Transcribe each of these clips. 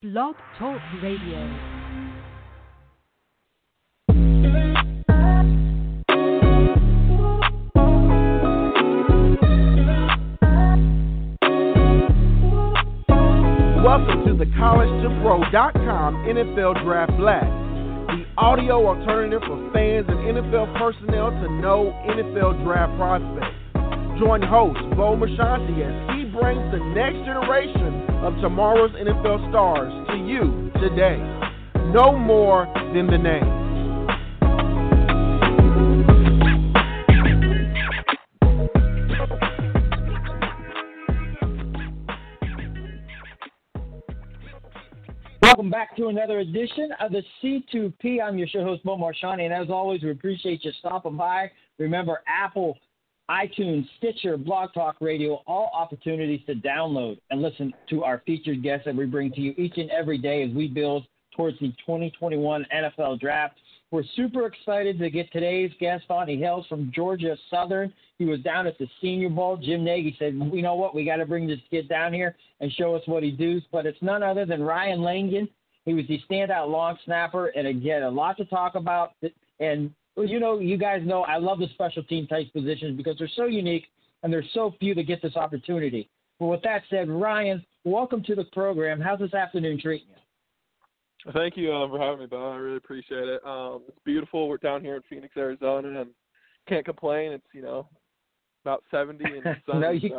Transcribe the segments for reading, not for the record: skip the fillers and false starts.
Blog Talk Radio. Welcome to the College2Pro.com NFL Draft Blast, the audio alternative for fans and NFL personnel to know NFL draft prospects. Join host Bo Marchionte as he brings the next generation of tomorrow's NFL stars to you today. No more than the name. Welcome back to another edition of the C2P. I'm your show host, Bo Marchionte, and as always, we appreciate you stopping by. Remember, Apple, iTunes, Stitcher, Blog Talk Radio, all opportunities to download and listen to our featured guests that we bring to you each and every day as we build towards the 2021 NFL Draft. We're super excited to get today's guest on. He hails from Georgia Southern. He was down at the Senior Bowl. Jim Nagy said, you know what, we got to bring this kid down here and show us what he does. But it's none other than Ryan Langan. He was the standout long snapper, and again, a lot to talk about. And, you know, you guys know I love the special team type positions because they're so unique and there's so few that get this opportunity. But with that said, Ryan, welcome to the program. How's this afternoon treating you? Thank you for having me, Bob. I really appreciate it. It's beautiful. We're down here in Phoenix, Arizona, and can't complain. It's, you know, about 70 and sunny.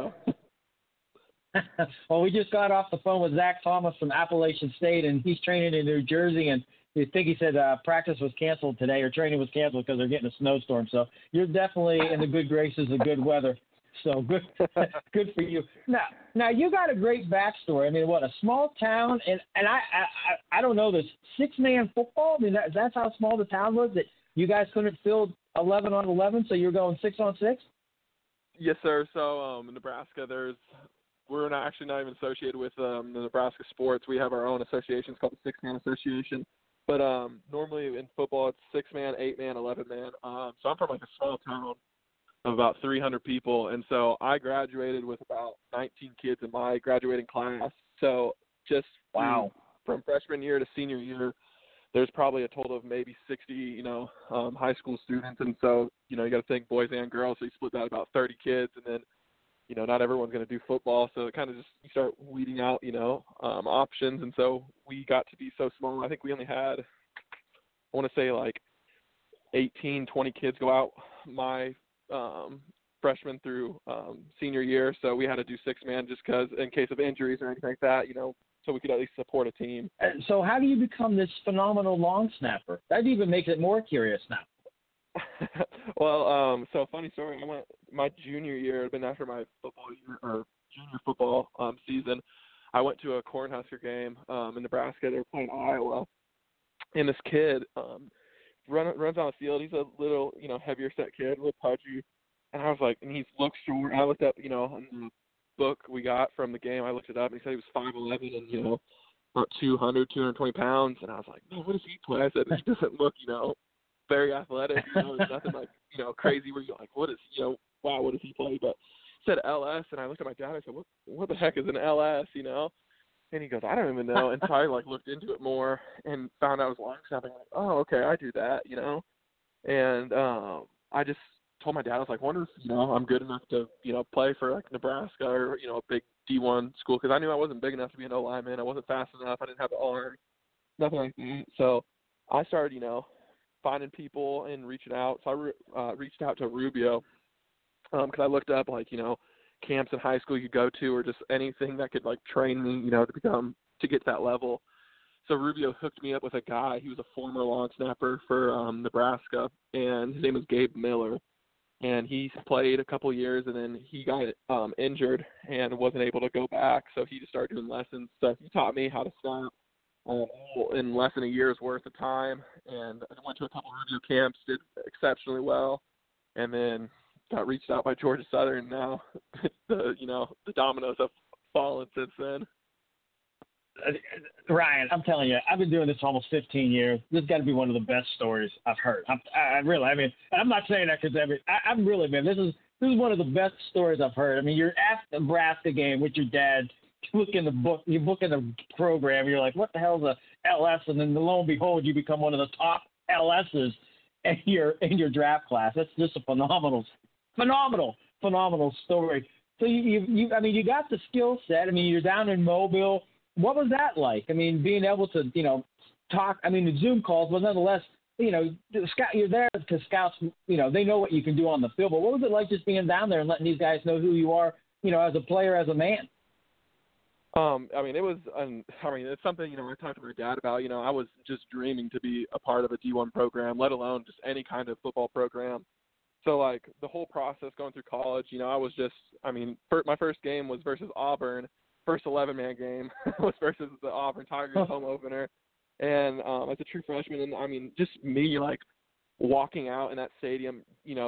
Well, we just got off the phone with Zach Thomas from Appalachian State, and he's training in New Jersey, and I think he said practice was canceled today, or training was canceled because they're getting a snowstorm. So you're definitely in the good graces of good weather. So good, good for you. Now you got a great backstory. I mean, what, a small town, and I don't know this, 6-man football. I mean, that's how small the town was, that you guys couldn't field 11 on 11, so you're going 6 on 6. Yes, sir. So in Nebraska, we're not even associated with the Nebraska sports. We have our own association. It's called the 6-Man Association. But normally in football, it's 6-man, 8-man, 11-man. So I'm from like a small town of about 300 people. And so I graduated with about 19 kids in my graduating class. So just from freshman year to senior year, there's probably a total of maybe 60, high school students. And so, you got to think boys and girls. So you split that about 30 kids. And then, not everyone's going to do football, so it kind of just, you start weeding out, options, and so we got to be so small. I think we only had, I want to say, like 18, 20 kids go out my freshman through senior year, so we had to do 6-man just because in case of injuries or anything like that, so we could at least support a team. And so how do you become this phenomenal long snapper? That even makes it more curious now. Well, so funny story, I went my junior year, it had been after my junior football season, I went to a Cornhusker game in Nebraska. They were playing Iowa, and this kid runs on the field. He's a little, heavier set kid, a little pudgy, and I was like, and he looks short. I looked up, in the book we got from the game, I looked it up, and he said he was 5'11", and, about 200, 220 pounds, and I was like, man, what does he play? I said, he doesn't look, very athletic, there's nothing like, crazy where you're like, what does he play? But he said LS, and I looked at my dad, and I said, what the heck is an LS, And he goes, I don't even know, and so I, looked into it more and found out it was long snapping. Like, oh, okay, I do that, And I just told my dad, I was like, wonder if, I'm good enough to, play for, Nebraska or, a big D1 school, because I knew I wasn't big enough to be an O lineman. I wasn't fast enough. I didn't have an arm, nothing like that. So I started, finding people and reaching out. So I reached out to Rubio because I looked up, camps in high school you go to or just anything that could, train me, to get to that level. So Rubio hooked me up with a guy. He was a former long snapper for Nebraska, and his name was Gabe Miller. And he played a couple years, and then he got injured and wasn't able to go back, so he just started doing lessons. So he taught me how to snap in less than a year's worth of time, and I went to a couple of Rubio camps, did exceptionally well, and then got reached out by Georgia Southern. Now, the dominoes have fallen since then. Ryan, I'm telling you, I've been doing this almost 15 years. This has got to be one of the best stories I've heard. I'm not saying that because this is one of the best stories I've heard. I mean, you're at the Nebraska game with your dad. look in the book, you look in the program, you're like, what the hell is a LS? And then lo and behold, you become one of the top LSs in your draft class. That's just a phenomenal story. So you got the skill set. I mean, you're down in Mobile. What was that like? I mean, being able to, talk, the Zoom calls, but nonetheless, you're there because scouts, they know what you can do on the field. But what was it like just being down there and letting these guys know who you are, as a player, as a man? It's something, I talked to my dad about, I was just dreaming to be a part of a D1 program, let alone just any kind of football program. So, like, the whole process going through college, I was just – my first game was versus Auburn. First 11-man game was versus the Auburn Tigers home opener. And as a true freshman, and just me, walking out in that stadium,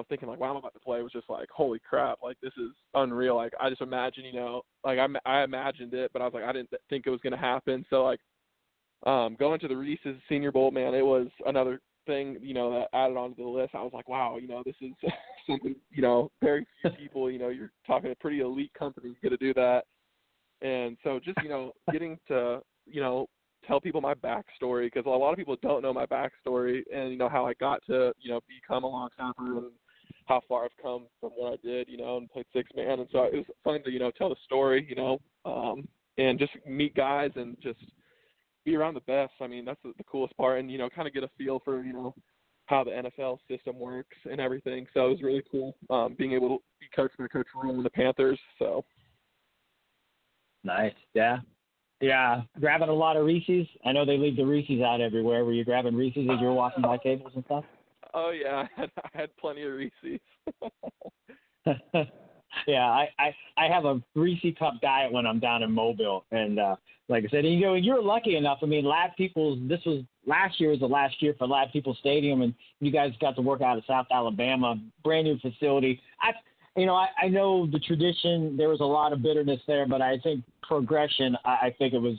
thinking, wow, I'm about to play was just like, holy crap, this is unreal. I just imagine, I imagined it, but I was I didn't think it was going to happen. So, going to the Reese's Senior Bowl, man, it was another – thing, that added onto the list. I was like, wow, this is something, very few people, you're talking to pretty elite companies going to do that. And so just, getting to, tell people my backstory, because a lot of people don't know my backstory and, how I got to, become a long snapper and how far I've come from what I did, and played six man. And so it was fun to, tell the story, and just meet guys and just be around the best. That's the coolest part, and kind of get a feel for how the NFL system works and everything. So it was really cool being able to be coached by Coach Ryan and the Panthers. So nice, yeah. Grabbing a lot of Reese's. I know they leave the Reese's out everywhere. Were you grabbing Reese's as you were walking by tables and stuff? Oh yeah, I had plenty of Reese's. Yeah, I have a Reese's cup diet when I'm down in Mobile, and like I said, you're lucky enough. Ladd-Peebles. This was last year was the last year for Ladd-Peebles Stadium, and you guys got to work out at South Alabama, brand new facility. I know the tradition. There was a lot of bitterness there, but I think progression. I think it was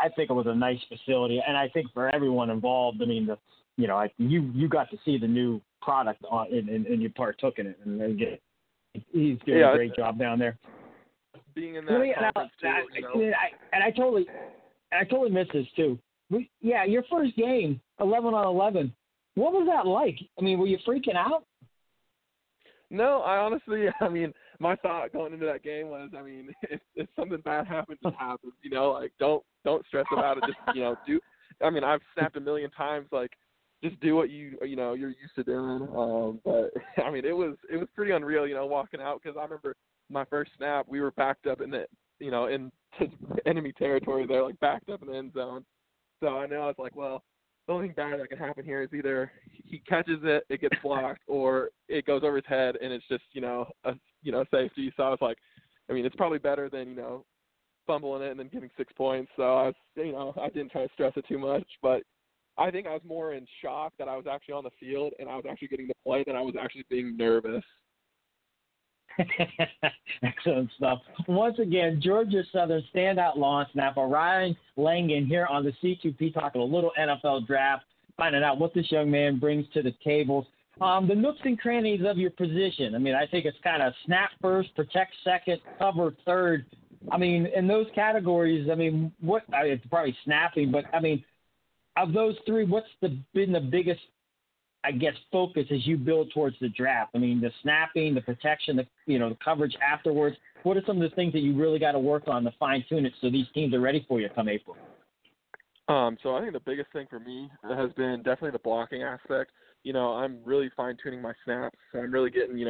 a nice facility, and I think for everyone involved. You got to see the new product and you partook in it and get it. He's doing a great job down there. Being in that conference too. I totally miss this too. Your first game, 11-on-11. What was that like? Were you freaking out? No, I honestly, my thought going into that game was, if something bad happens, it happens. Don't stress about it. Just do. I've snapped a million times. Just do what you're used to doing. It was pretty unreal, walking out, because I remember my first snap, we were backed up in the, in enemy territory there, backed up in the end zone. So I was like, well, the only thing bad that can happen here is either he catches it, it gets blocked, or it goes over his head and it's just, safety. So I was like, it's probably better than, fumbling it and then giving 6 points. So I was, I didn't try to stress it too much, but I think I was more in shock that I was actually on the field and I was actually getting to play than I was actually being nervous. Excellent stuff. Once again, Georgia Southern standout long snapper Ryan Langan here on the C2P, talking a little NFL draft, finding out what this young man brings to the table. The nooks and crannies of your position. I think it's kind of snap first, protect second, cover third. In those categories, it's probably snapping, but of those three, what's been the biggest, focus as you build towards the draft? The snapping, the protection, the the coverage afterwards. What are some of the things that you really got to work on to fine tune it so these teams are ready for you come April? So I think the biggest thing for me has been definitely the blocking aspect. I'm really fine tuning my snaps. I'm really getting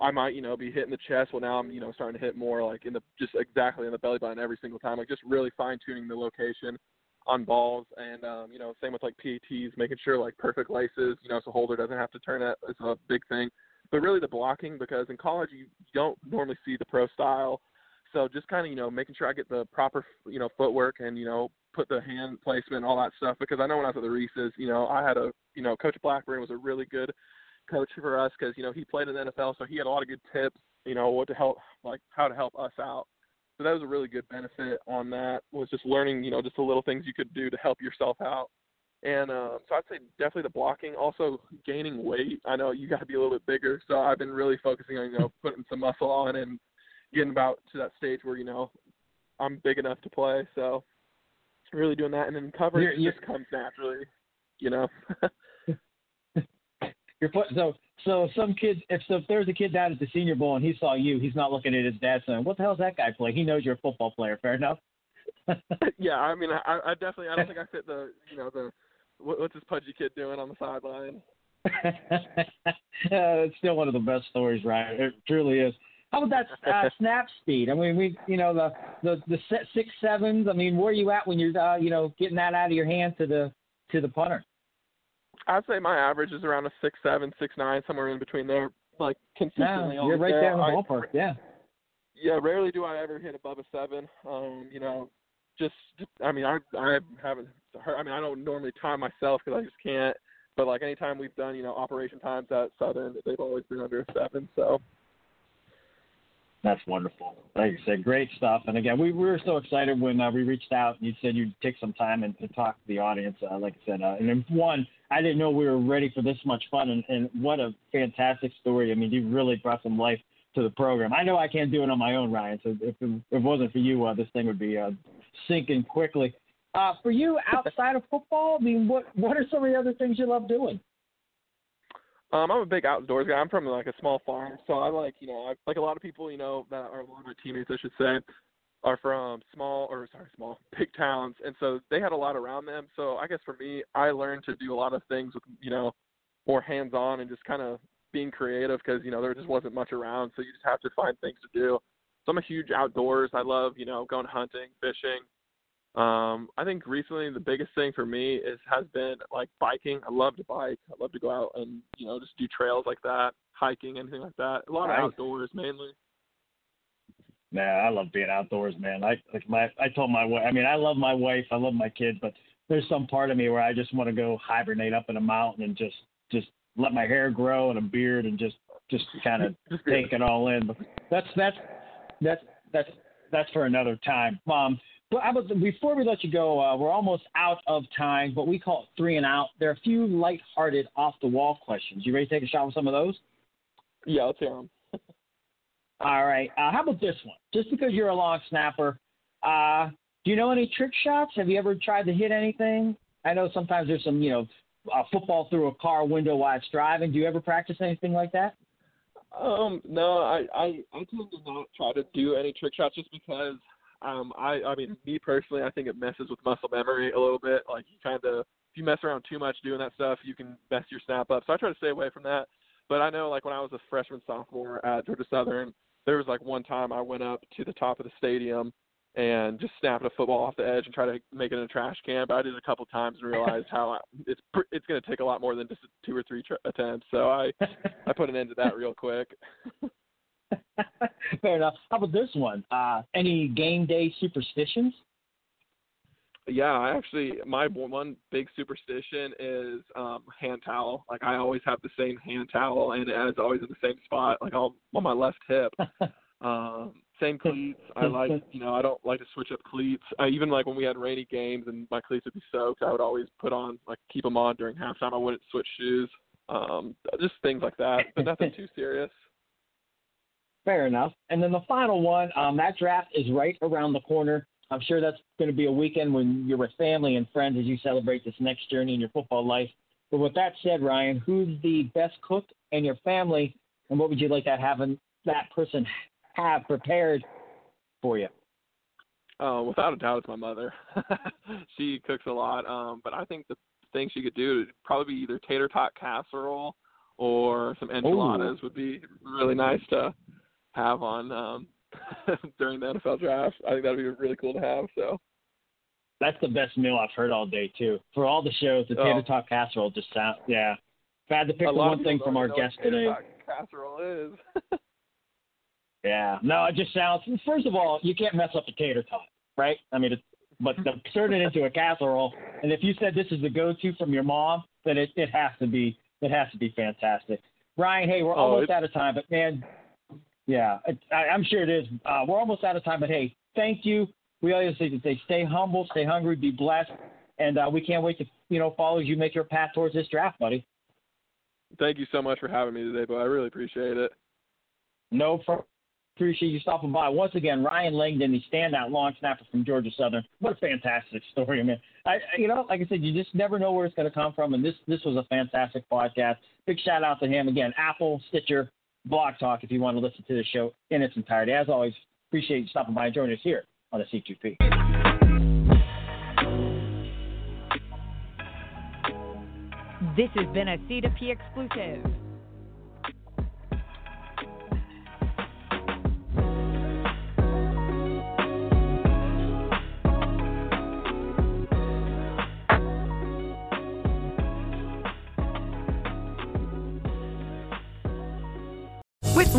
I might be hitting the chest. Well, now I'm starting to hit more in the exactly in the belly button every single time. Just really fine tuning the location on balls, and same with PATs, making sure perfect laces, so holder doesn't have to turn it. It's a big thing, but really the blocking, because in college you don't normally see the pro style. So just kind of making sure I get the proper footwork and put the hand placement and all that stuff, because I know when I was at the Reese's, I had a Coach Blackburn was a really good coach for us, because he played in the NFL, so he had a lot of good tips, what to help, how to help us out. So that was a really good benefit on that, was just learning, just the little things you could do to help yourself out. And so I'd say definitely the blocking, also gaining weight. I know you got to be a little bit bigger, so I've been really focusing on, putting some muscle on and, getting about to that stage where, you know, I'm big enough to play. So really doing that. And then coverage just comes naturally, you know. So some kids, if there's a kid out at the Senior Bowl and he saw you, he's not looking at his dad saying, what the hell's that guy play? He knows you're a football player. Fair enough. Yeah. I mean, I don't think I fit the, you know, the, what's this pudgy kid doing on the sideline? It's still one of the best stories, Ryan. It truly is. How about that snap speed? I mean, the 6.7s. I mean, where are you at when you're, getting that out of your hand to the punter? I'd say my average is around a 6.7, 6.9, somewhere in between there, like consistently. You're right there in the ballpark, yeah. Yeah, rarely do I ever hit above a 7. I haven't heard. I mean, I don't normally time myself because I just can't. But like anytime we've done, operation times at Southern, they've always been under a 7. So. That's wonderful. Like you said, great stuff. And again, we were so excited when we reached out and you said you'd take some time and to talk to the audience. Like I said, I didn't know we were ready for this much fun, and what a fantastic story. I mean, you really brought some life to the program. I know I can't do it on my own, Ryan. So if it wasn't for you, this thing would be sinking quickly. For you, outside of football, I mean, what are some of the other things you love doing? I'm a big outdoors guy. I'm from, a small farm. So I like a lot of people, that are a lot of my teammates, I should say, are from big towns. And so they had a lot around them. So I guess for me, I learned to do a lot of things with, more hands-on and just kind of being creative because, there just wasn't much around. So you just have to find things to do. So I'm a huge outdoors. I love, going hunting, fishing. I think recently the biggest thing for me has been biking. I love to bike. I love to go out and, just do trails like that, hiking, anything like that. A lot of outdoors mainly. Nah, I love being outdoors, man. I told my wife, I love my wife. I love my kids, but there's some part of me where I just want to go hibernate up in a mountain and just let my hair grow and a beard and just kind of take it all in. But that's for another time. Mom. Before we let you go, we're almost out of time, but we call it 3 and out. There are a few lighthearted, off-the-wall questions. You ready to take a shot with some of those? Yeah, let's hear them. All right. How about this one? Just because you're a long snapper, do you know any trick shots? Have you ever tried to hit anything? I know sometimes there's some, a football through a car window while it's driving. Do you ever practice anything like that? No, I tend to not try to do any trick shots just because – me personally, I think it messes with muscle memory a little bit. If you mess around too much doing that stuff, you can mess your snap up. So I try to stay away from that. But I know, when I was a freshman sophomore at Georgia Southern, there was, one time I went up to the top of the stadium and just snapped a football off the edge and tried to make it in a trash can. But I did it a couple times and realized it's going to take a lot more than just 2 or 3 attempts. So I put an end to that real quick. Fair enough. How about this one? Any game day superstitions? Yeah, my one big superstition is hand towel. I always have the same hand towel, and it's always in the same spot, on my left hip. Same cleats. I don't like to switch up cleats. Even, when we had rainy games and my cleats would be soaked, I would always keep them on during halftime. I wouldn't switch shoes. Just things like that, but nothing too serious. Fair enough. And then the final one, that draft is right around the corner. I'm sure that's going to be a weekend when you're with family and friends as you celebrate this next journey in your football life. But with that said, Ryan, who's the best cook in your family, and what would you like that person have prepared for you? Without a doubt, it's my mother. She cooks a lot. But I think the thing she could do would probably be either tater tot casserole or some enchiladas. Ooh. Would be really nice to have on during the NFL draft. I think that'd be really cool to have. So that's the best meal I've heard all day too. For all the shows, the tater tot casserole just sounds yeah. If I had to pick one thing from our guest today, casserole is. Yeah, no, it just sounds. First of all, you can't mess up a tater tot, right? But to turn it into a casserole, and if you said this is the go-to from your mom, then it has to be fantastic. Ryan, hey, we're almost out of time, but man. Yeah, I'm sure it is. We're almost out of time, but hey, thank you. We always say stay humble, stay hungry, be blessed, and we can't wait to follow you, make your path towards this draft, buddy. Thank you so much for having me today, Bo. I really appreciate it. No problem. Appreciate you stopping by. Once again, Ryan Langan, the standout long snapper from Georgia Southern. What a fantastic story, man. Like I said, you just never know where it's going to come from, and this was a fantastic podcast. Big shout-out to him. Again, Apple, Stitcher, Blog Talk, if you want to listen to the show in its entirety. As always, appreciate you stopping by and joining us here on the C2P. This has been a C2P exclusive. With